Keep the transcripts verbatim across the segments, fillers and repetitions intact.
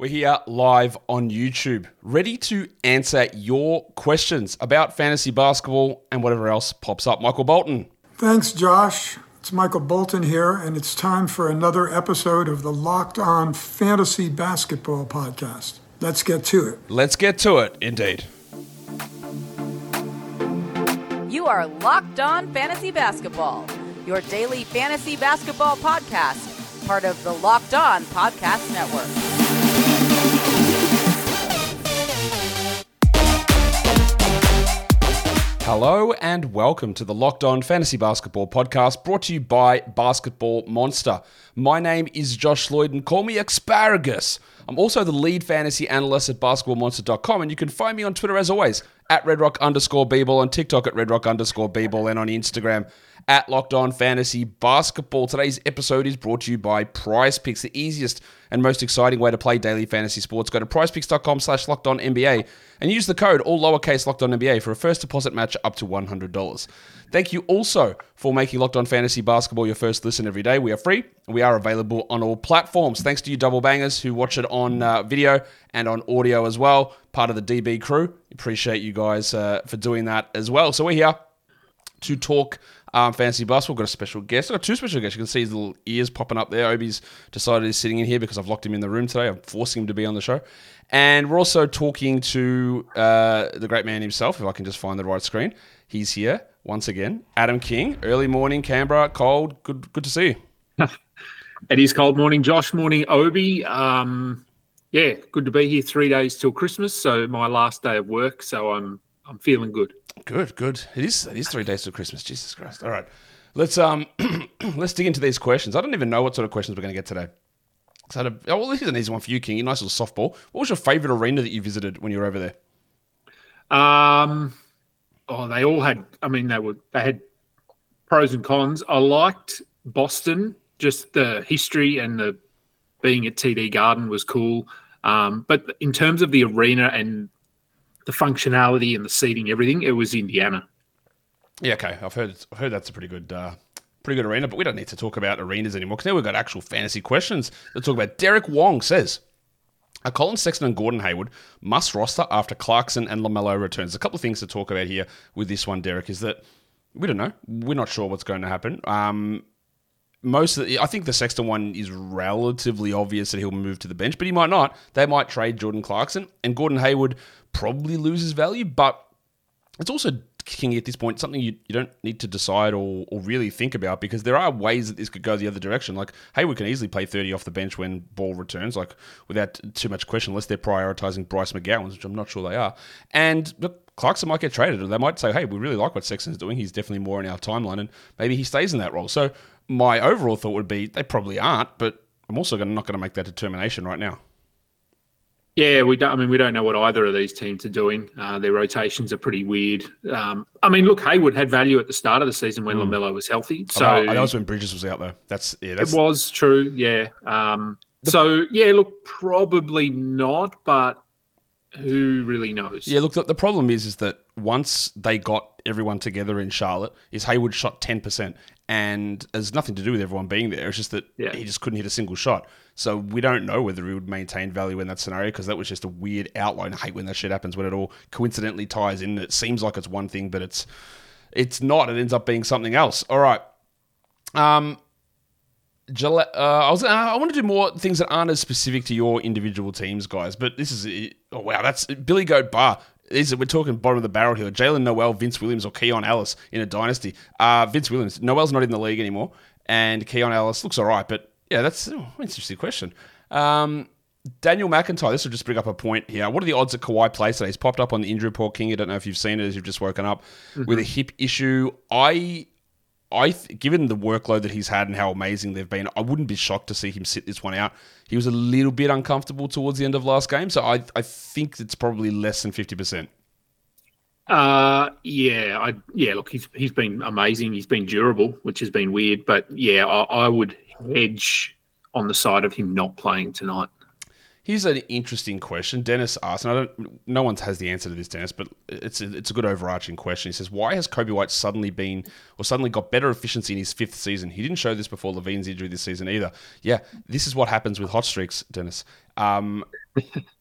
We're here live on YouTube, ready to answer your questions about fantasy basketball and whatever else pops up. Michael Bolton. Thanks, Josh. It's Michael Bolton here, and it's time for another episode of the Locked On Fantasy Basketball Podcast. Let's get to it. Let's get to it, indeed. You are Locked On Fantasy Basketball, your daily fantasy basketball podcast, part of the Locked On Podcast Network. Hello and welcome to the Locked On Fantasy Basketball Podcast, brought to you by Basketball Monster. My name is Josh Lloyd, and call me Asparagus. I'm also the lead fantasy analyst at basketball monster dot com, and you can find me on Twitter as always at RedRock_Bball, on TikTok at RedRock_Bball, and on Instagram at Locked On Fantasy Basketball. Today's episode is brought to you by Prize Picks, the easiest and most exciting way to play daily fantasy sports. Go to prize picks dot com slash locked on N B A and use the code all lowercase locked on N B A for a first deposit match up to one hundred dollars. Thank you also for making Locked On Fantasy Basketball your first listen every day. We are free and we are available on all platforms. Thanks to you double bangers who watch it on uh, video and on audio as well. Part of the D B crew. Appreciate you guys uh, for doing that as well. So we're here to talk Um, fantasy basketball. We've got a special guest. I've got two special guests. You can see his little ears popping up there. Obi's decided he's sitting in here because I've locked him in the room today. I'm forcing him to be on the show. And we're also talking to uh, the great man himself, if I can just find the right screen. He's here once again. Adam King, early morning, Canberra, cold. Good good to see you. It is cold morning, Josh. Morning, Obi. Um, yeah, good to be here. Three days till Christmas, so my last day of work, so I'm I'm feeling good. Good, good. It is it is three days till Christmas. Jesus Christ. All right. Let's um let's dig into these questions. I don't even know what sort of questions we're going to get today. So to, oh, well, this is an easy one for you, King. A nice little softball. What was your favourite arena that you visited when you were over there? Um, oh, they all had. I mean, they were they had pros and cons. I liked Boston. Just the history and the being at T D Garden was cool. Um, but in terms of the arena and the functionality and the seating, everything, it was Indiana. Yeah, okay. I've heard I've heard that's a pretty good uh, pretty good arena, but we don't need to talk about arenas anymore because now we've got actual fantasy questions to talk about. Derek Wong says, are Colin Sexton and Gordon Hayward must roster after Clarkson and LaMelo returns? A couple of things to talk about here with this one, Derek, is that we don't know. We're not sure what's going to happen. Um, most of the, I think the Sexton one is relatively obvious that he'll move to the bench, but he might not. They might trade Jordan Clarkson, and Gordon Hayward probably loses value, but it's also, King, at this point, something you, you don't need to decide or, or really think about, because there are ways that this could go the other direction. Like, Hayward can easily play thirty off the bench when ball returns, like, without too much question, unless they're prioritizing Bryce McGowan's, which I'm not sure they are. And look, Clarkson might get traded, or they might say, hey, we really like what Sexton's doing. He's definitely more in our timeline, and maybe he stays in that role. So my overall thought would be they probably aren't, but I'm also gonna, not going to make that determination right now. Yeah, we don't. I mean, we don't know what either of these teams are doing. Uh, their rotations are pretty weird. Um, I mean, look, Hayward had value at the start of the season when mm. LaMelo was healthy. So I know, I know it's when Bridges was out though. That's yeah, that's... it was true. Yeah. Um, so yeah, look, probably not, but who really knows? Yeah, look, the, the problem is is that once they got everyone together in Charlotte, is Hayward shot ten percent, and it's nothing to do with everyone being there. It's just that yeah. he just couldn't hit a single shot. So we don't know whether he would maintain value in that scenario, because that was just a weird outline. I hate when that shit happens, when it all coincidentally ties in. It seems like it's one thing, but it's it's not. It ends up being something else. All right. Um, Gillette, uh, I was. Uh, I want to do more things that aren't as specific to your individual teams, guys. But this is. Oh, wow. That's Billy Goat Bar. These are, we're talking bottom of the barrel here. Jalen Noel, Vince Williams, or Keon Ellis in a dynasty. Uh, Vince Williams. Noel's not in the league anymore. And Keon Ellis looks all right, but yeah, that's an interesting question. Um, Daniel McIntyre, this will just bring up a point here. What are the odds that Kawhi plays today? He's popped up on the injury report, King. I don't know if you've seen it as you've just woken up mm-hmm. with a hip issue. I, I, given the workload that he's had and how amazing they've been, I wouldn't be shocked to see him sit this one out. He was a little bit uncomfortable towards the end of last game, so I, I think it's probably less than fifty percent. Uh, yeah, I, yeah. Look, he's he's been amazing. He's been durable, which has been weird, but yeah, I, I would hedge on the side of him not playing tonight. Here's an interesting question. Dennis asked, and I don't, no one has the answer to this, Dennis, but it's a, it's a good overarching question. He says, why has Kobe White suddenly been, or suddenly got better efficiency in his fifth season? He didn't show this before Levine's injury this season either. Yeah, this is what happens with hot streaks, Dennis. Um,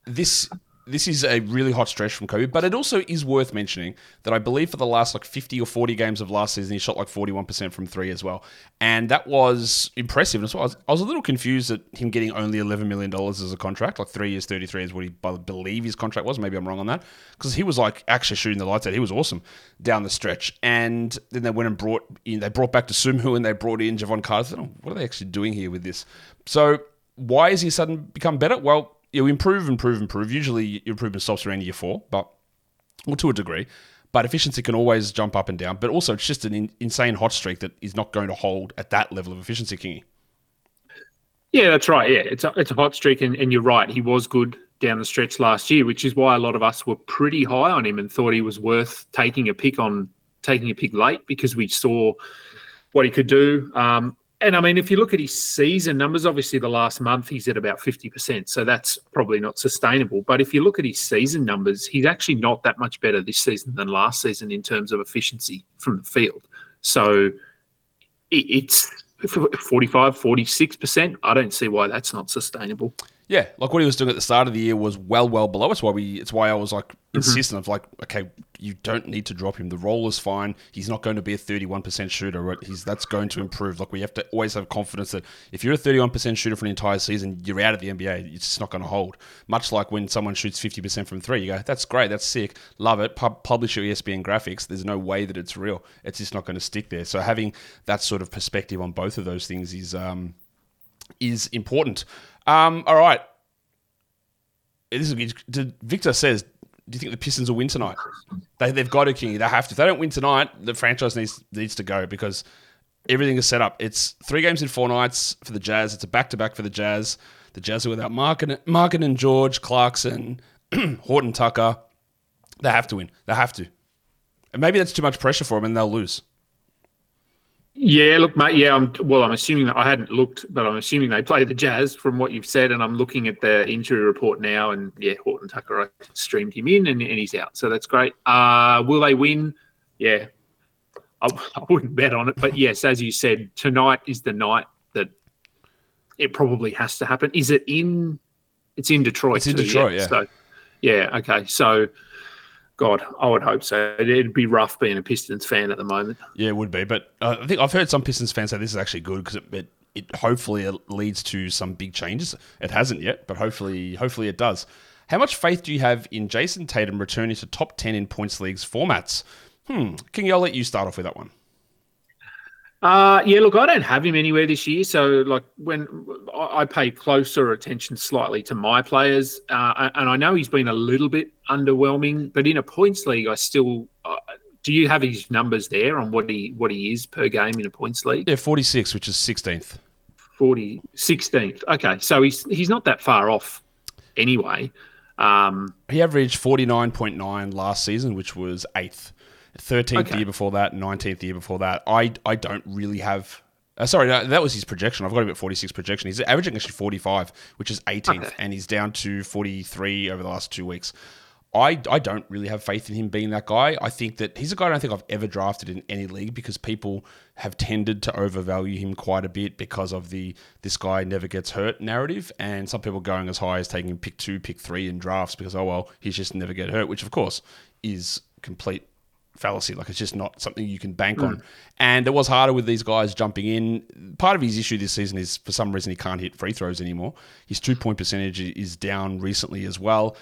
this this is a really hot stretch from Kobe, but it also is worth mentioning that I believe for the last like fifty or forty games of last season, he shot like forty-one percent from three as well. And that was impressive as well. I was, I was a little confused at him getting only eleven million dollars as a contract. Like three years, thirty-three is what he, I believe his contract was. Maybe I'm wrong on that. Because he was like actually shooting the lights out. He was awesome down the stretch. And then they went and brought in, they brought back Dosunmu and they brought in Javon Carter. Oh, what are they actually doing here with this? So why has he suddenly become better? Well, you improve, improve, improve. Usually, improvement stops around year four, but well, to a degree. But efficiency can always jump up and down. But also, it's just an in, insane hot streak that is not going to hold at that level of efficiency, Kingy. Yeah, that's right. Yeah, it's a, it's a hot streak, and, and you're right. He was good down the stretch last year, which is why a lot of us were pretty high on him and thought he was worth taking a pick on, taking a pick late because we saw what he could do. Um, And, I mean, if you look at his season numbers, obviously the last month he's at about fifty percent, so that's probably not sustainable. But if you look at his season numbers, he's actually not that much better this season than last season in terms of efficiency from the field. So it's forty-five, forty-six percent. I don't see why that's not sustainable. Yeah, like what he was doing at the start of the year was well, well below. It's why we. It's why I was like insistent. Mm-hmm. I was like, okay, you don't need to drop him. The role is fine. He's not going to be a thirty-one percent shooter. He's that's going to improve. Like we have to always have confidence that if you're a thirty-one percent shooter for an entire season, you're out of the N B A. It's just not going to hold. Much like when someone shoots fifty percent from three, you go, that's great, that's sick, love it. Pub- publish your E S P N graphics. There's no way that it's real. It's just not going to stick there. So having that sort of perspective on both of those things is um is important. Um, all right. This is, Victor says, do you think the Pistons will win tonight? They, they've got to, Kingy. They have to. If they don't win tonight, the franchise needs needs to go because everything is set up. It's three games in four nights for the Jazz. It's a back-to-back for the Jazz. The Jazz are without Markkanen, Markkanen, George, Clarkson, Horton Tucker. They have to win. They have to. And maybe that's too much pressure for them and they'll lose. Yeah, look, mate, yeah, I'm, well, I'm assuming that I hadn't looked, but I'm assuming they play the Jazz from what you've said, and I'm looking at the injury report now, and yeah, Horton Tucker, I streamed him in, and, and he's out, so that's great. Uh, will they win? Yeah, I, I wouldn't bet on it, but yes, as you said, tonight is the night that it probably has to happen. Is it in? It's in Detroit. It's in too, Detroit, yeah. yeah. So, yeah, okay, so... God, I would hope so. It'd be rough being a Pistons fan at the moment. Yeah, it would be. But uh, I think I've heard some Pistons fans say this is actually good because it, it it hopefully it leads to some big changes. It hasn't yet, but hopefully hopefully it does. How much faith do you have in Jayson Tatum returning to top ten in points leagues formats? Hmm. Kingy, I'll let you start off with that one. Uh, yeah, look, I don't have him anywhere this year. So, like, when I pay closer attention slightly to my players, uh, and I know he's been a little bit underwhelming, but in a points league, I still uh, do you have his numbers there on what he what he is per game in a points league? Yeah, forty-six, which is sixteenth. forty, sixteenth. Okay, so he's he's not that far off anyway. Um, he averaged forty-nine point nine last season, which was eighth. thirteenth okay. Year before that, nineteenth year before that. I I don't really have... Uh, sorry, no, that was his projection. I've got him at forty-six projection. He's averaging actually forty-five, which is eighteenth, okay. And he's down to forty-three over the last two weeks. I, I don't really have faith in him being that guy. I think that he's a guy I don't think I've ever drafted in any league because people have tended to overvalue him quite a bit because of the this guy never gets hurt narrative, and some people going as high as taking pick two, pick three in drafts because, oh, well, he's just never get hurt, which, of course, is complete... fallacy. Like, it's just not something you can bank mm. on. And it was harder with these guys jumping in. Part of his issue this season is, for some reason, he can't hit free throws anymore. His two-point percentage is down recently as well.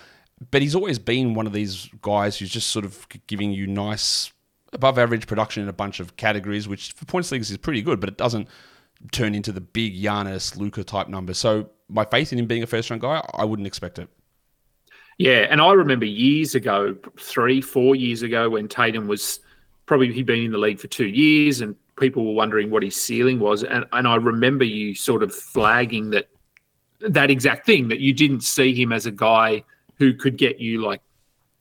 But he's always been one of these guys who's just sort of giving you nice, above-average production in a bunch of categories, which for points leagues is pretty good, but it doesn't turn into the big Giannis, Luka-type number. So my faith in him being a first-round guy, I wouldn't expect it. Yeah, and I remember years ago, three, four years ago, when Tatum was probably he'd been in the league for two years and people were wondering what his ceiling was. And, and I remember you sort of flagging that that exact thing, that you didn't see him as a guy who could get you like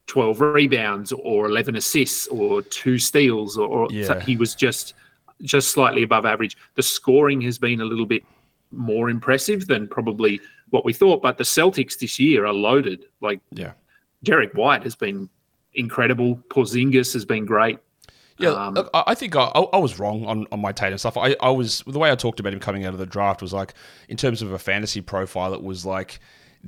twelve rebounds or eleven assists or two steals. or, or yeah. So he was just just slightly above average. The scoring has been a little bit more impressive than probably what we thought, but the Celtics this year are loaded. Like, yeah, Derek White has been incredible. Porzingis has been great. Yeah, um, look, I think I, I was wrong on, on my Tatum stuff. I, I was the way I talked about him coming out of the draft was like, in terms of a fantasy profile, it was like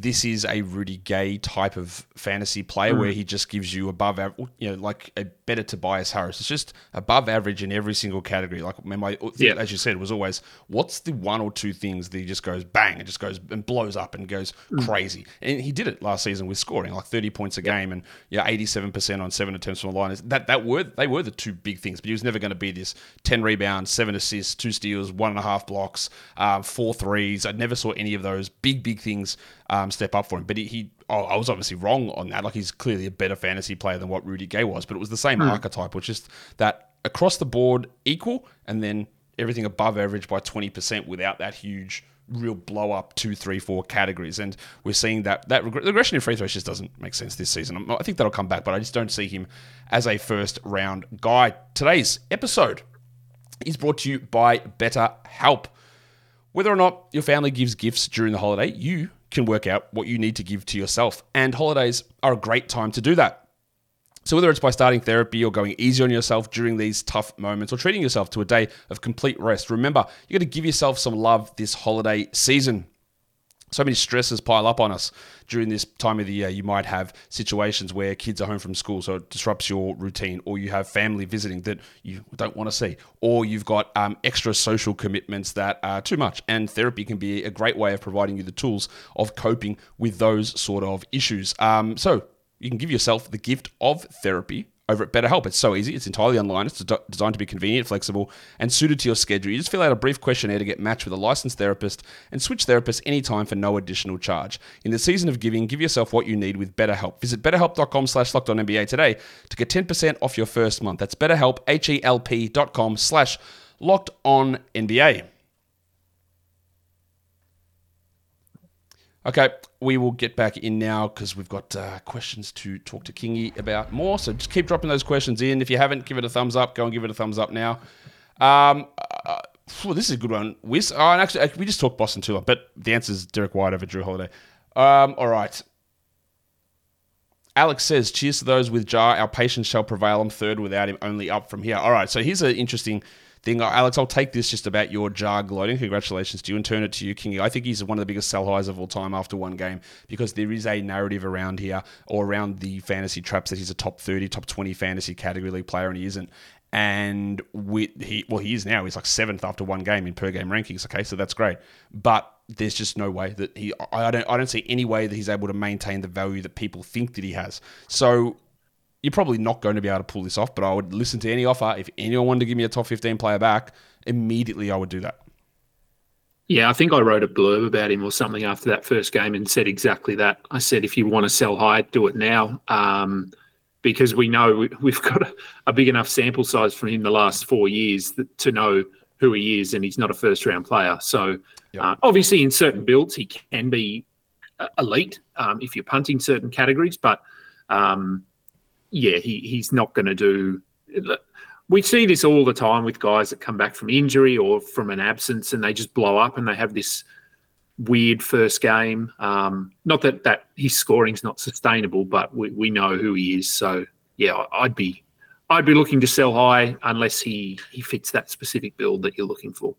this is a Rudy Gay type of fantasy player mm. where he just gives you above average, you know, like a better Tobias Harris. It's just above average in every single category. Like my, yeah. as you said, was always, what's the one or two things that he just goes bang, it just goes and blows up and goes mm. crazy. And he did it last season with scoring like thirty points a yeah. game and yeah, eighty-seven percent on seven attempts from the line. That that were they were the two big things, but he was never going to be this ten rebounds, seven assists, two steals, one and a half blocks, um, four threes. I never saw any of those big big things um, step up for him. But he, he oh, I was obviously wrong on that. Like he's clearly a better fantasy player than what Rudy Gay was. But it was the same mm. archetype, which is that across the board equal, and then everything above average by twenty percent without that huge real blow up two, three, four categories. And we're seeing that that reg- regression in free throws just doesn't make sense this season. I'm, I think that'll come back, but I just don't see him as a first round guy. Today's episode is brought to you by BetterHelp. Whether or not your family gives gifts during the holiday, you can work out what you need to give to yourself, and holidays are a great time to do that. So whether it's by starting therapy or going easy on yourself during these tough moments or treating yourself to a day of complete rest, remember, you've got to give yourself some love this holiday season. So many stresses pile up on us during this time of the year. You might have situations where kids are home from school, so it disrupts your routine, or you have family visiting that you don't want to see, or you've got um, extra social commitments that are too much. And therapy can be a great way of providing you the tools of coping with those sort of issues. Um, so you can give yourself the gift of therapy over at BetterHelp. It's so easy. It's entirely online. It's de- designed to be convenient, flexible, and suited to your schedule. You just fill out a brief questionnaire to get matched with a licensed therapist, and switch therapists anytime for no additional charge. In the season of giving, give yourself what you need with BetterHelp. Visit betterhelp.com slash LockedOnNBA today to get ten percent off your first month. That's BetterHelp, H-E-L-P dot com slash LockedOnNBA. Okay, we will get back in now because we've got uh, questions to talk to Kingy about more. So just keep dropping those questions in. If you haven't, give it a thumbs up. Go and give it a thumbs up now. Um, uh, phew, this is a good one. Wiz, oh, and actually, we just talked Boston too long, but the answer is Derek White over Drew Holiday. Um, all right. Alex says, cheers to those with Jar. Our patience shall prevail. I'm third without him, only up from here. All right, so here's an interesting thing. Alex, I'll take this just about your Jar gloating. Congratulations to you, and turn it to you, Kingy. I think he's one of the biggest sell highs of all time after one game, because there is a narrative around here or around the fantasy traps that he's a top thirty, top twenty fantasy category league player, and he isn't. And we, he well, he is now. He's like seventh after one game in per game rankings. Okay, so that's great, but there's just no way that he. I don't. I don't see any way that he's able to maintain the value that people think that he has. So you're probably not going to be able to pull this off, but I would listen to any offer. If anyone wanted to give me a top fifteen player back, immediately I would do that. Yeah, I think I wrote a blurb about him or something after that first game and said exactly that. I said, if you want to sell high, do it now, um, because we know we, we've got a, a big enough sample size from him the last four years that, to know who he is, and he's not a first-round player. So yep. uh, obviously in certain builds he can be elite um, if you're punting certain categories, but um, – yeah, he, he's not going to do – we see this all the time with guys that come back from injury or from an absence, and they just blow up and they have this weird first game. Um, not that, that his scoring's not sustainable, but we, we know who he is. So, yeah, I'd be I'd be looking to sell high unless he, he fits that specific build that you're looking for.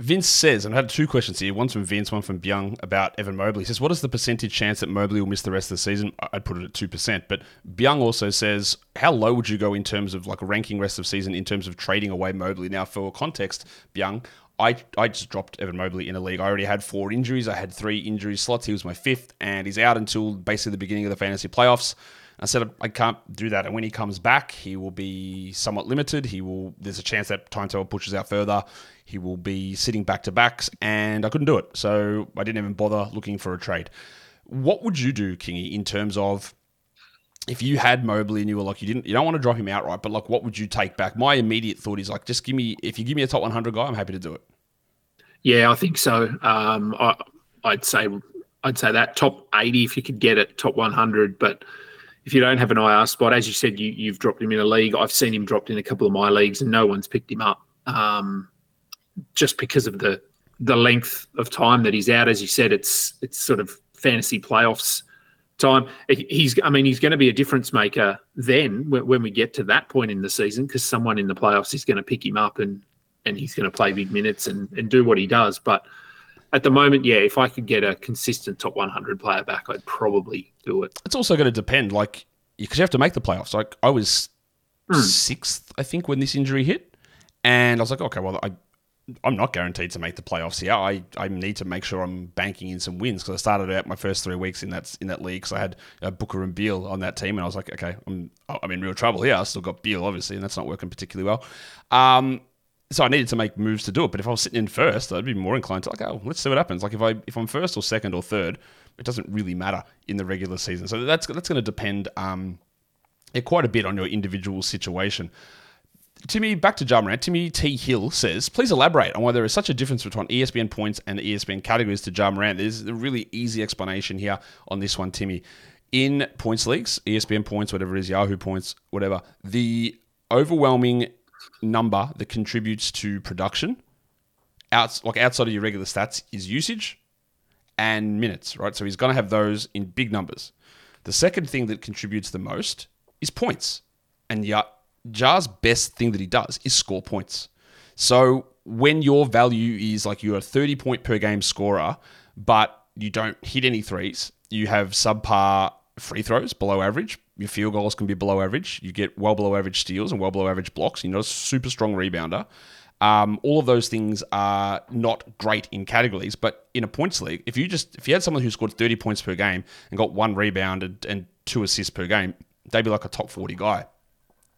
Vince says, and I had two questions here, one from Vince, one from Byung, about Evan Mobley. He says, what is the percentage chance that Mobley will miss the rest of the season? I'd put it at two percent. But Byung also says, how low would you go in terms of like ranking rest of season in terms of trading away Mobley? Now, for context, Byung, I, I just dropped Evan Mobley in a league. I already had four injuries. I had three injury slots. He was my fifth, and he's out until basically the beginning of the fantasy playoffs. I said, I can't do that. And when he comes back, he will be somewhat limited. He will. There's a chance that timetable pushes out further. He will be sitting back-to-backs, and I couldn't do it. So I didn't even bother looking for a trade. What would you do, Kingy, in terms of if you had Mobley and you were like, you didn't, you don't want to drop him outright, but like, what would you take back? My immediate thought is like, just give me, if you give me a top one hundred guy, I'm happy to do it. Yeah, I think so. Um, I, I'd say, I'd say that top eighty, if you could get it, top one hundred, but if you don't have an I R spot, as you said, you, you've dropped him in a league. I've seen him dropped in a couple of my leagues, and no one's picked him up um, just because of the the length of time that he's out. As you said, it's it's sort of fantasy playoffs time. He's, I mean, he's going to be a difference maker then when we get to that point in the season, because someone in the playoffs is going to pick him up, and and he's going to play big minutes and, and do what he does. But at the moment, yeah, if I could get a consistent top one hundred player back, I'd probably do it. It's also going to depend, like, because you have to make the playoffs. Like, I was mm. sixth, I think, when this injury hit. And I was like, okay, well, I, I'm not guaranteed to make the playoffs here. I, I need to make sure I'm banking in some wins because I started out my first three weeks in that in that league because I had uh, Booker and Beal on that team. And I was like, okay, I'm, I'm in real trouble here. I still got Beal, obviously, and that's not working particularly well. Um... So I needed to make moves to do it. But if I was sitting in first, I'd be more inclined to like, oh, let's see what happens. Like if I if I'm first or second or third, it doesn't really matter in the regular season. So that's that's going to depend um, quite a bit on your individual situation. Timmy, back to Ja Morant. Timmy T. Hill says, please elaborate on why there is such a difference between E S P N points and E S P N categories to Ja Morant. There's a really easy explanation here on this one, Timmy. In points leagues, E S P N points, whatever it is, Yahoo points, whatever, the overwhelming number that contributes to production out, like outside of your regular stats is usage and minutes, right? So he's going to have those in big numbers. The second thing that contributes the most is points. And yeah, Jar's best thing that he does is score points. So when your value is like you're a thirty point per game scorer, but you don't hit any threes, you have subpar free throws below average, your field goals can be below average, you get well below average steals and well below average blocks, you're not a super strong rebounder. Um, all of those things are not great in categories, but in a points league, if you just if you had someone who scored thirty points per game and got one rebound and, and two assists per game, they'd be like a top forty guy.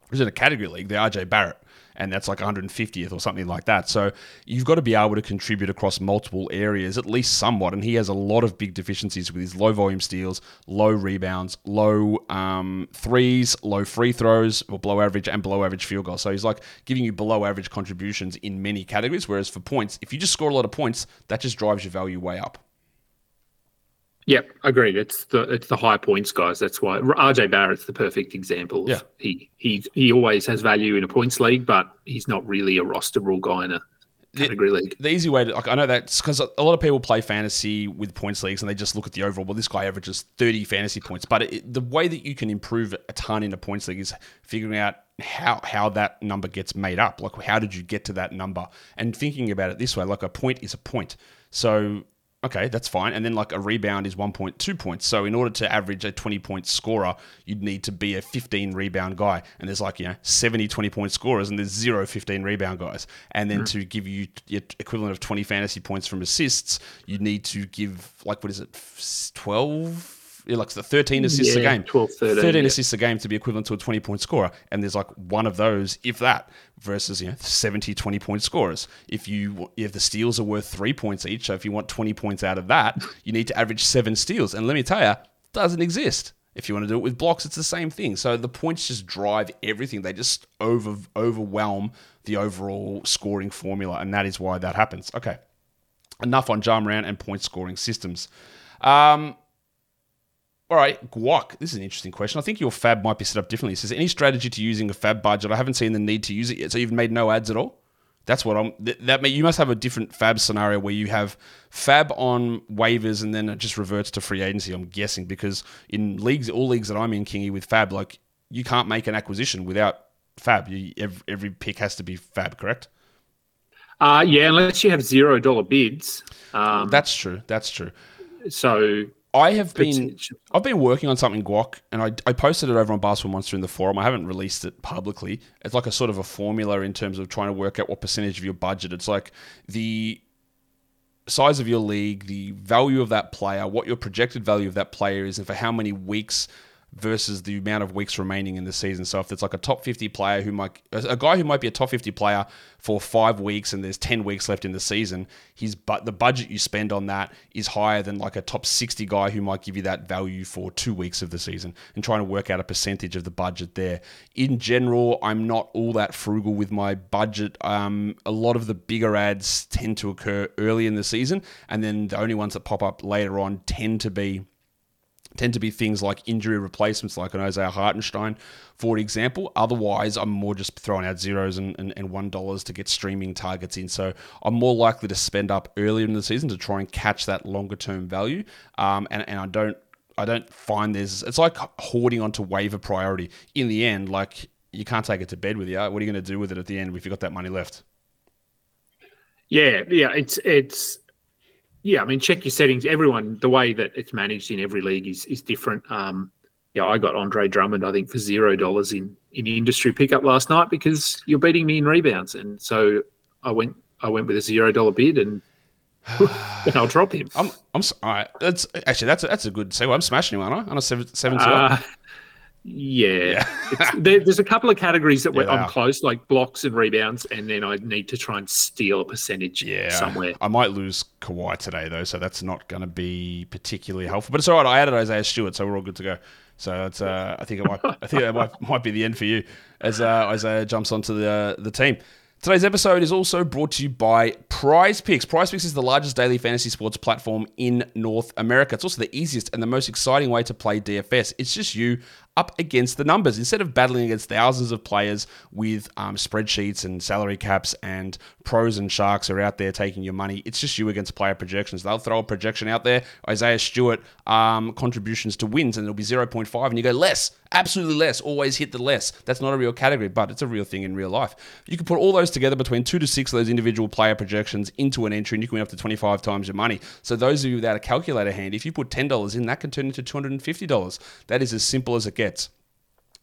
Whereas in a category league, they're R J Barrett, and that's like one hundred fiftieth or something like that. So you've got to be able to contribute across multiple areas, at least somewhat. And he has a lot of big deficiencies with his low volume steals, low rebounds, low um, threes, low free throws, or below average and below average field goals. So he's like giving you below average contributions in many categories. Whereas for points, if you just score a lot of points, that just drives your value way up. Yep, agreed. It's the it's the high points guys. That's why R J Barrett's the perfect example. Yeah. He he he always has value in a points league, but he's not really a rosterable guy in a category the, league. The easy way to like, I know that's because a lot of people play fantasy with points leagues and they just look at the overall. Well, this guy averages thirty fantasy points, but it, the way that you can improve a ton in a points league is figuring out how how that number gets made up. Like, how did you get to that number? And thinking about it this way, like a point is a point. So. Okay, that's fine. And then like a rebound is one point two points. So in order to average a twenty point scorer, you'd need to be a fifteen rebound guy. And there's like, you know, seventy twenty point scorers and there's zero fifteen rebound guys. And then mm-hmm. to give you your equivalent of twenty fantasy points from assists, you need to give like, what is it, twelve? Like the thirteen assists yeah, a game. twelve, thirteen, thirteen yeah. assists a game to be equivalent to a twenty point scorer. And there's like one of those, if that, versus, you know, seventy twenty point scorers. If you if the steals are worth three points each, so if you want twenty points out of that, you need to average seven steals. And let me tell you, it doesn't exist. If you want to do it with blocks, it's the same thing. So the points just drive everything. They just over overwhelm the overall scoring formula. And that is why that happens. Okay. Enough on Ja Morant and point scoring systems. Um... All right, Guac, this is an interesting question. I think your F A B might be set up differently. It says, any strategy to using a F A B budget? I haven't seen the need to use it yet. So you've made no ads at all? That's what I'm... That, that You must have a different F A B scenario where you have F A B on waivers and then it just reverts to free agency, I'm guessing, because in leagues, all leagues that I'm in, Kingy, with F A B, like you can't make an acquisition without F A B. You, every, every pick has to be F A B, correct? Uh, yeah, unless you have zero dollar bids. Um, that's true. That's true. So... I have been, I've been working on something, Guac, and I, I posted it over on Basketball Monster in the forum. I haven't released it publicly. It's like a sort of a formula in terms of trying to work out what percentage of your budget. It's like the size of your league, the value of that player, what your projected value of that player is, and for how many weeks versus the amount of weeks remaining in the season. So if it's like a top fifty player who might, a guy who might be a top fifty player for five weeks and there's ten weeks left in the season, his but the budget you spend on that is higher than like a top sixty guy who might give you that value for two weeks of the season, and trying to work out a percentage of the budget there. In general, I'm not all that frugal with my budget. Um, a lot of the bigger ads tend to occur early in the season, and then the only ones that pop up later on tend to be tend to be things like injury replacements, like an Isaiah Hartenstein, for example. Otherwise, I'm more just throwing out zeros and, and, and one dollar to get streaming targets in. So I'm more likely to spend up earlier in the season to try and catch that longer-term value. Um, and, and I don't I don't find there's... It's like hoarding onto waiver priority. In the end, like, you can't take it to bed with you. What are you going to do with it at the end if you've got that money left? Yeah, yeah, it's it's... yeah, I mean, check your settings. Everyone, the way that it's managed in every league is is different. Um, yeah, I got Andre Drummond, I think, for zero dollars in, in industry pickup last night because you're beating me in rebounds. And so I went I went with a zero dollar bid and, and I'll drop him. I'm I'm all right. That's actually that's a, that's a good segue. I'm smashing you, aren't I? On a seven seven uh, Yeah, yeah. there, there's a couple of categories that yeah, I'm close, like blocks and rebounds, and then I need to try and steal a percentage yeah. somewhere. I might lose Kawhi today though, so that's not going to be particularly helpful. But it's all right. I added Isaiah Stewart, so we're all good to go. So it's, uh, I think it might, I think that might, might be the end for you as uh, Isaiah jumps onto the the team. Today's episode is also brought to you by PrizePicks. PrizePicks is the largest daily fantasy sports platform in North America. It's also the easiest and the most exciting way to play D F S. It's just you up against the numbers. Instead of battling against thousands of players with um, spreadsheets and salary caps and pros and sharks are out there taking your money, it's just you against player projections. They'll throw a projection out there, Isaiah Stewart um, contributions to wins, and it'll be zero point five, and you go less. Absolutely less. Always hit the less. That's not a real category, but it's a real thing in real life. You can put all those together between two to six of those individual player projections into an entry, and you can win up to twenty-five times your money. So those of you without a calculator handy, if you put ten dollars in, that can turn into two hundred fifty dollars. That is as simple as it gets.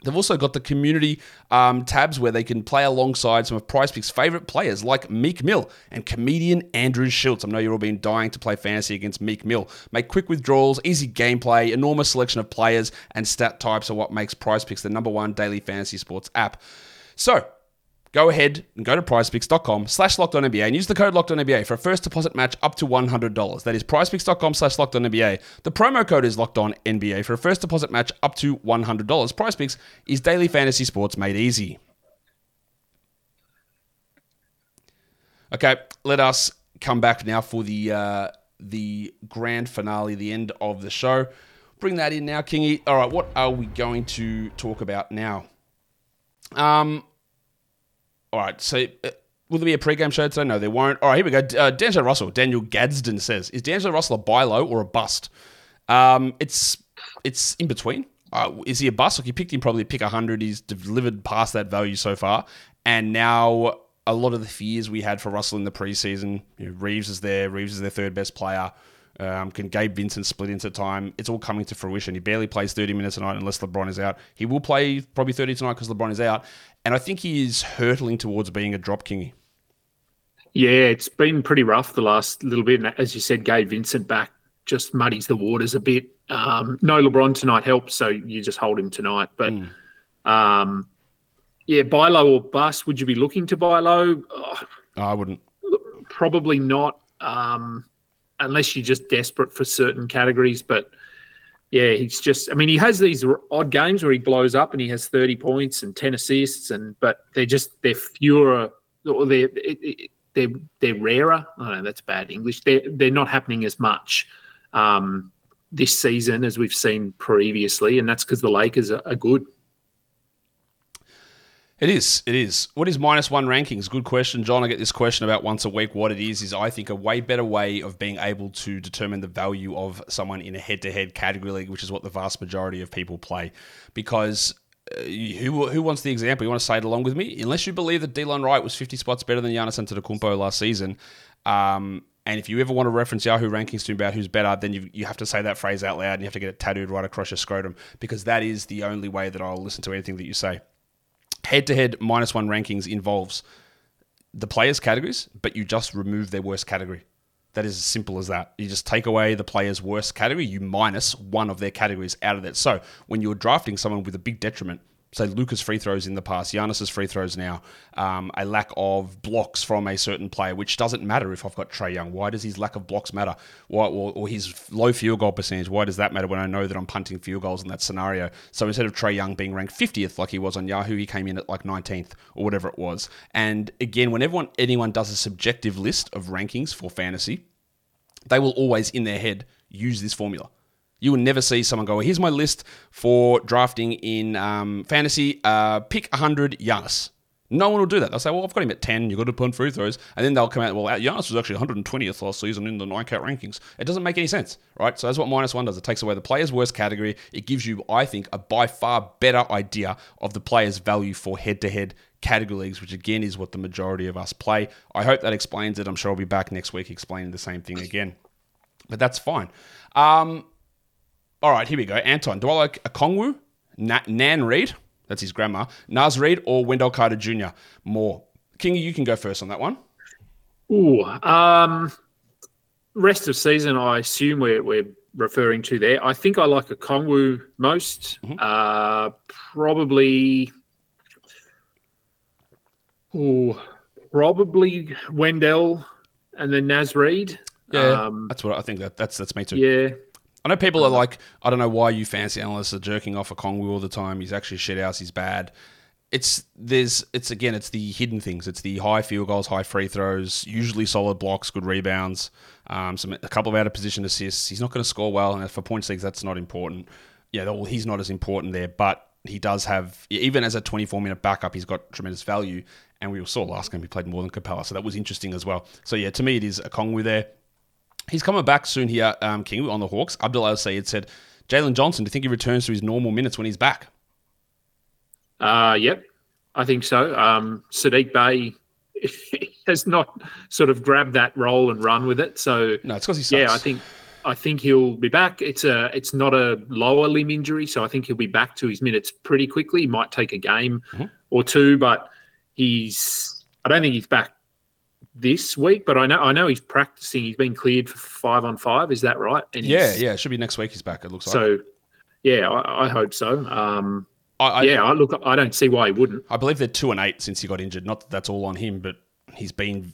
They've also got the community um, tabs where they can play alongside some of PrizePicks' favorite players like Meek Mill and comedian Andrew Schultz. I know you've all been dying to play fantasy against Meek Mill. Make quick withdrawals, easy gameplay, enormous selection of players and stat types are what makes PrizePicks the number one daily fantasy sports app. So go ahead and go to prizepicks.com slash LockedOnNBA and use the code LockedOnNBA for a first deposit match up to one hundred dollars. That is prizepicks.com slash LockedOnNBA. The promo code is LockedOnNBA for a first deposit match up to one hundred dollars. PrizePicks is daily fantasy sports made easy. Okay, let us come back now for the uh, the grand finale, the end of the show. Bring that in now, Kingy. All right, what are we going to talk about now? Um... All right, so uh, will there be a pregame show today? No, there won't. All right, here we go. Uh, D'Angelo Russell, Daniel Gadsden says, is D'Angelo Russell a buy low or a bust? Um, it's it's in between. Uh, is he a bust? Like he picked him probably pick one hundred. He's delivered past that value so far. And now a lot of the fears we had for Russell in the preseason, you know, Reeves is there. Reeves is their third best player. Um, can Gabe Vincent split into time? It's all coming to fruition. He barely plays thirty minutes a night unless LeBron is out. He will play probably thirty tonight because LeBron is out. And I think he is hurtling towards being a drop kingy. Yeah, it's been pretty rough the last little bit. And as you said, Gabe Vincent back just muddies the waters a bit. Um, no LeBron tonight helps, so you just hold him tonight. But, mm. um, yeah, buy low or bust, would you be looking to buy low? Oh, I wouldn't. Probably not, um, unless you're just desperate for certain categories. But, yeah, he's just – I mean, he has these odd games where he blows up and he has thirty points and ten assists, and but they're just – they're fewer or they're, they're, they're rarer. I know that's bad English. They're, they're not happening as much um, this season as we've seen previously, and that's because the Lakers are, are good. It is. It is. What is minus one rankings? Good question, John. I get this question about once a week. What it is is, I think, a way better way of being able to determine the value of someone in a head-to-head category league, which is what the vast majority of people play. Because uh, who who wants the example? You want to say it along with me? Unless you believe that Delon Wright was fifty spots better than Giannis Antetokounmpo last season, um, and if you ever want to reference Yahoo rankings to about who's better, then you you have to say that phrase out loud and you have to get it tattooed right across your scrotum, because that is the only way that I'll listen to anything that you say. Head-to-head minus one rankings involves the players' categories, but you just remove their worst category. That is as simple as that. You just take away the player's worst category, you minus one of their categories out of that. So when you're drafting someone with a big detriment, say Luka's free throws in the past, Giannis's free throws now, um, a lack of blocks from a certain player, which doesn't matter if I've got Trae Young. Why does his lack of blocks matter? Why, or, or his low field goal percentage, why does that matter when I know that I'm punting field goals in that scenario? So instead of Trae Young being ranked fiftieth like he was on Yahoo, he came in at like nineteenth or whatever it was. And again, whenever anyone does a subjective list of rankings for fantasy, they will always, in their head, use this formula. You will never see someone go, here's my list for drafting in um, fantasy. Uh, pick one hundred Giannis. No one will do that. They'll say, well, I've got him at ten. You've got to punt free throws. And then they'll come out, well, Giannis was actually one hundred twentieth last season in the nine cat rankings. It doesn't make any sense, right? So that's what minus one does. It takes away the player's worst category. It gives you, I think, a by far better idea of the player's value for head-to-head category leagues, which again is what the majority of us play. I hope that explains it. I'm sure I'll be back next week explaining the same thing again. but that's fine. Um, all right, here we go. Anton, do I like Okongwu, Na- Nan Reed, that's his grandma, Naz Reed, or Wendell Carter Junior more? Kingy, you can go first on that one. Ooh, um, rest of season, I assume we're, we're referring to there. I think I like Okongwu most. Mm-hmm. Uh, probably... Ooh, probably Wendell and then Naz Reed. Yeah, um, that's what I think. That, that's that's me too. Yeah. I know people are like, I don't know why you fancy analysts are jerking off Okongwu all the time. He's actually shit house. He's bad. It's there's it's again it's the hidden things. It's the high field goals, high free throws, usually solid blocks, good rebounds, um, some a couple of out of position assists. He's not going to score well, and for points leagues, that's not important. Yeah, well, he's not as important there, but he does have, even as a twenty-four minute backup, he's got tremendous value. And we saw last game he played more than Capella, so that was interesting as well. So, yeah, to me, it is Okongwu there. He's coming back soon here, um, King, on the Hawks. Abdullah Saeed said, Jalen Johnson, do you think he returns to his normal minutes when he's back? Uh, yep, I think so. Um, Sadiq Bey has not sort of grabbed that role and run with it. So, no, it's because he sucks. Yeah, I think... I think he'll be back. It's a, it's not a lower limb injury, so I think he'll be back to his minutes pretty quickly. He might take a game mm-hmm. or two, but he's. I don't think he's back this week, but I know I know he's practicing. He's been cleared for five on five. Is that right? And yeah, yeah. It should be next week. He's back. It looks so, like. So, yeah, I, I hope so. Um, I, I, yeah, I look. I don't see why he wouldn't. I believe they're two and eight since he got injured. Not that that's all on him, but he's been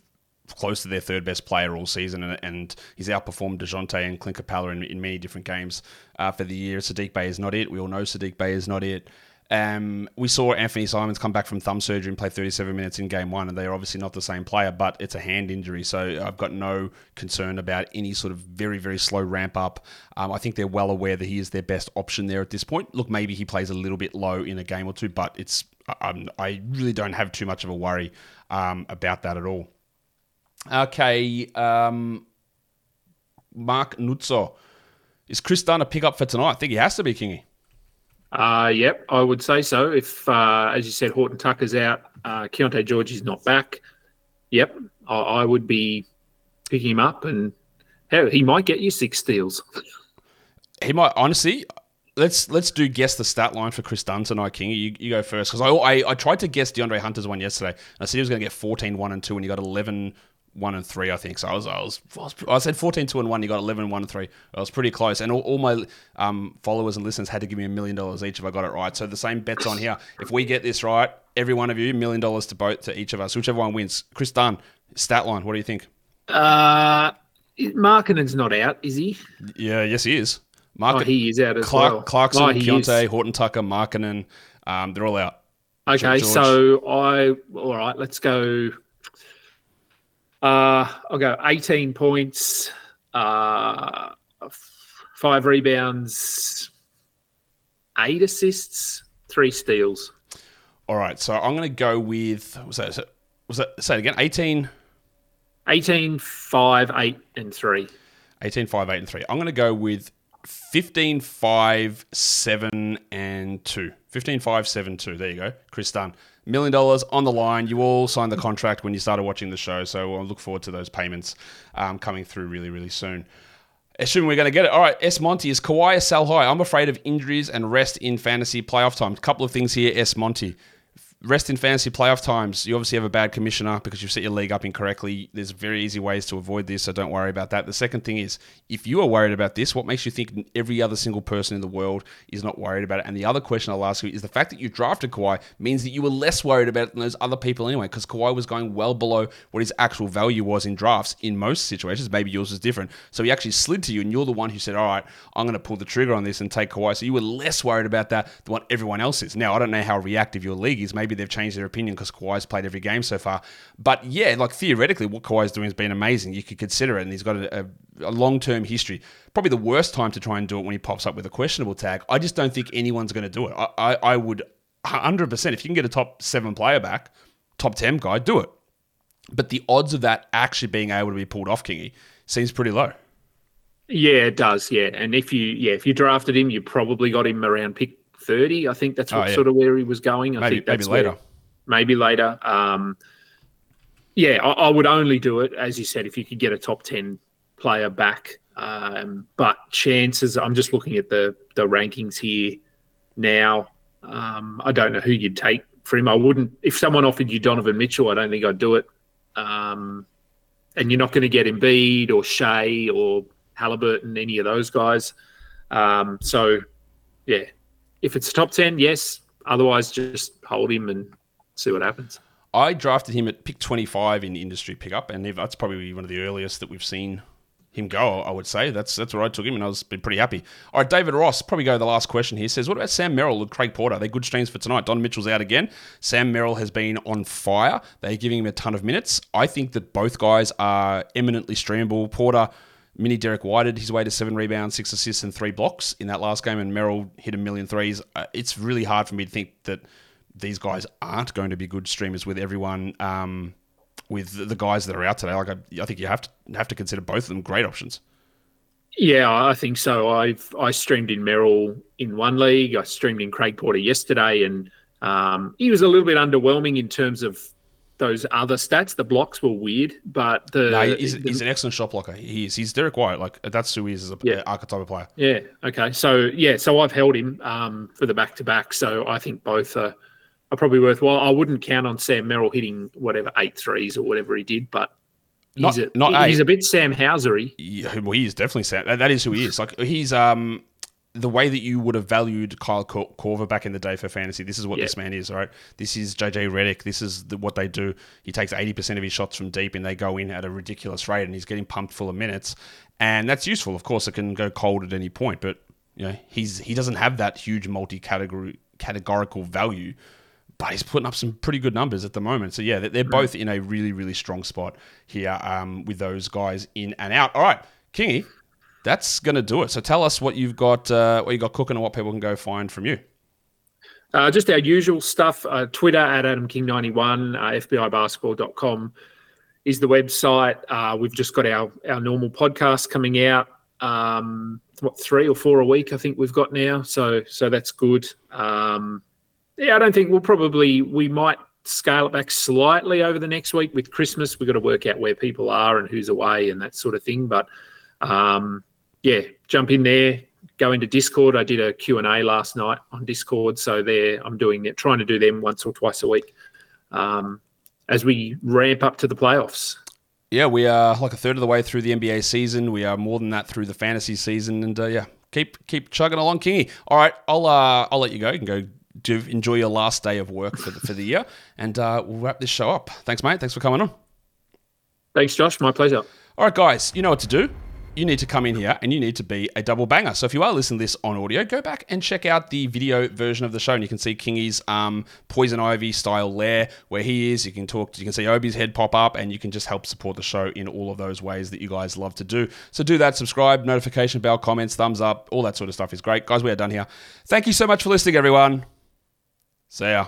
close to their third best player all season, and, and he's outperformed DeJounte and Clint Capella in, in many different games uh, for the year. Sadiq Bey is not it. We all know Sadiq Bey is not it. Um, we saw Anthony Simons come back from thumb surgery and play thirty-seven minutes in game one, and they're obviously not the same player, but it's a hand injury, so I've got no concern about any sort of very, very slow ramp up. Um, I think they're well aware that he is their best option there at this point. Look, maybe he plays a little bit low in a game or two, but it's I'm, I really don't have too much of a worry um, about that at all. Okay, um, Mark Nuzzo. Is Chris Dunn a pickup for tonight? I think he has to be, Kingy. Uh, yep, I would say so. If, uh, as you said, Horton Tucker's out, uh, Keyonte George is not back. Yep, I, I would be picking him up, and hell, he might get you six steals. He might, honestly. Let's let's do guess the stat line for Chris Dunn tonight, King. You, you go first, because I, I I tried to guess DeAndre Hunter's one yesterday, and I said he was going to get fourteen, one, and two, and he got eleven. One and three, I think. So I was, I was, I, was, I said fourteen, two and one. You got eleven, one and three. I was pretty close, and all, all my um, followers and listeners had to give me a million dollars each if I got it right. So the same bets on here. If we get this right, every one of you, million dollars to both to each of us, whichever one wins. Chris Dunn, stat line. What do you think? Uh, Markkanen's not out, is he? Yeah, yes, he is. Mark- oh, he is out as Clark, well. Clarkson, oh, Keontae, is. Horton Tucker, Markkanen, um, they're all out. Okay, so I all right. Let's go. Uh, I'll go eighteen points, uh, five rebounds, eight assists, three steals. All right, so I'm going to go with was that was that say it again? eighteen, eighteen, five, eight, and three. eighteen, five, eight, and three. I'm going to go with fifteen, five, seven, and two. fifteen, five, seven, two. There you go, Chris Dunn. Million dollars on the line. You all signed the contract when you started watching the show, so we'll look forward to those payments um, coming through really, really soon. Assuming we're going to get it. All right, S. Monty, is Kawhi a sell high? I'm afraid of injuries and rest in fantasy playoff time. A couple of things here, S. Monty. Rest in fantasy playoff times. You obviously have a bad commissioner because you've set your league up incorrectly. There's very easy ways to avoid this, so don't worry about that. The second thing is, if you are worried about this, what makes you think every other single person in the world is not worried about it? And the other question I'll ask you is the fact that you drafted Kawhi means that you were less worried about it than those other people anyway, because Kawhi was going well below what his actual value was in drafts in most situations. Maybe yours is different. So he actually slid to you, and you're the one who said, all right, I'm going to pull the trigger on this and take Kawhi. So you were less worried about that than what everyone else is. Now, I don't know how reactive your league is. Maybe they've changed their opinion because Kawhi's played every game so far. But yeah, like theoretically, what Kawhi's doing has been amazing. You could consider it, and he's got a, a, a long-term history. Probably the worst time to try and do it when he pops up with a questionable tag. I just don't think anyone's going to do it. I, I, I would one hundred percent, if you can get a top seven player back, top ten guy, do it. But the odds of that actually being able to be pulled off, Kingy, seems pretty low. Yeah, it does, yeah. And if you yeah, if you drafted him, you probably got him around pick thirty, I think that's what, oh, yeah. sort of where he was going. I maybe, think that's maybe later. Where, maybe later. Um, yeah, I, I would only do it, as you said, if you could get a top ten player back. Um, but chances, I'm just looking at the, the rankings here now. Um, I don't know who you'd take for him. I wouldn't, if someone offered you Donovan Mitchell, I don't think I'd do it. Um, and you're not going to get Embiid or Shea or Halliburton, any of those guys. Um, so, yeah, if it's top ten, yes. Otherwise, just hold him and see what happens. I drafted him at pick twenty-five in industry pickup, and that's probably one of the earliest that we've seen him go, I would say. That's that's where I took him, and I was been pretty happy. All right, David Ross, probably go to the last question here. Says, what about Sam Merrill and Craig Porter? They're good streams for tonight. Don Mitchell's out again. Sam Merrill has been on fire. They're giving him a ton of minutes. I think that both guys are eminently streamable. Porter mini Derek Whited his way to seven rebounds, six assists, and three blocks in that last game, and Merrill hit a million threes. Uh, it's really hard for me to think that these guys aren't going to be good streamers with everyone, um, with the guys that are out today. Like I, I think you have to have to consider both of them great options. Yeah, I think so. I've I streamed in Merrill in one league. I streamed in Craig Porter yesterday, and um, he was a little bit underwhelming in terms of those other stats. The blocks were weird, but the no, he's, the, he's an excellent shot blocker. He is. He's Derek White. Like that's who he is as a yeah. archetype of player. Yeah. Okay. So yeah. So I've held him um, for the back to back. So I think both are. Are probably worthwhile. I wouldn't count on Sam Merrill hitting whatever eight threes or whatever he did, but he's, not, a, not he, he's a bit Sam Hauser-y. Yeah, well, he is definitely Sam. That is who he is. Like he's um the way that you would have valued Kyle Cor- Korver back in the day for fantasy. This is what yep. this man is. All right, this is J J Redick. This is the, what they do. He takes eighty percent of his shots from deep, and they go in at a ridiculous rate, and he's getting pumped full of minutes, and that's useful. Of course, it can go cold at any point, but you know he's he doesn't have that huge multi-category categorical value. But he's putting up some pretty good numbers at the moment. So, yeah, they're both in a really, really strong spot here um, with those guys in and out. All right, Kingy, that's going to do it. So tell us what you've got uh, what you got cooking and what people can go find from you. Uh, just our usual stuff, uh, Twitter at Adam King ninety-one, uh, F B I basketball dot com is the website. Uh, we've just got our, our normal podcast coming out. Um, what, three or four a week I think we've got now. So, so that's good. Um Yeah, I don't think we'll probably, we might scale it back slightly over the next week with Christmas. We've got to work out where people are and who's away and that sort of thing. But um, yeah, jump in there, go into Discord. I did a Q and A last night on Discord. So there, I'm doing it, trying to do them once or twice a week um, as we ramp up to the playoffs. Yeah, we are like a third of the way through the N B A season. We are more than that through the fantasy season. And uh, yeah, keep keep chugging along, Kingy. All right, I'll, uh, I'll let you go. You can go. Do enjoy your last day of work for the, for the year, and uh, we'll wrap this show up. Thanks, mate. Thanks for coming on. Thanks, Josh. My pleasure. All right, guys, you know what to do. You need to come in here and you need to be a double banger. So if you are listening to this on audio, go back and check out the video version of the show, and you can see Kingy's um, Poison Ivy style lair where he is. You can talk, you can see Obi's head pop up, and you can just help support the show in all of those ways that you guys love to do. So do that, subscribe, notification bell, comments, thumbs up, all that sort of stuff is great. Guys, we are done here. Thank you so much for listening, everyone. See ya.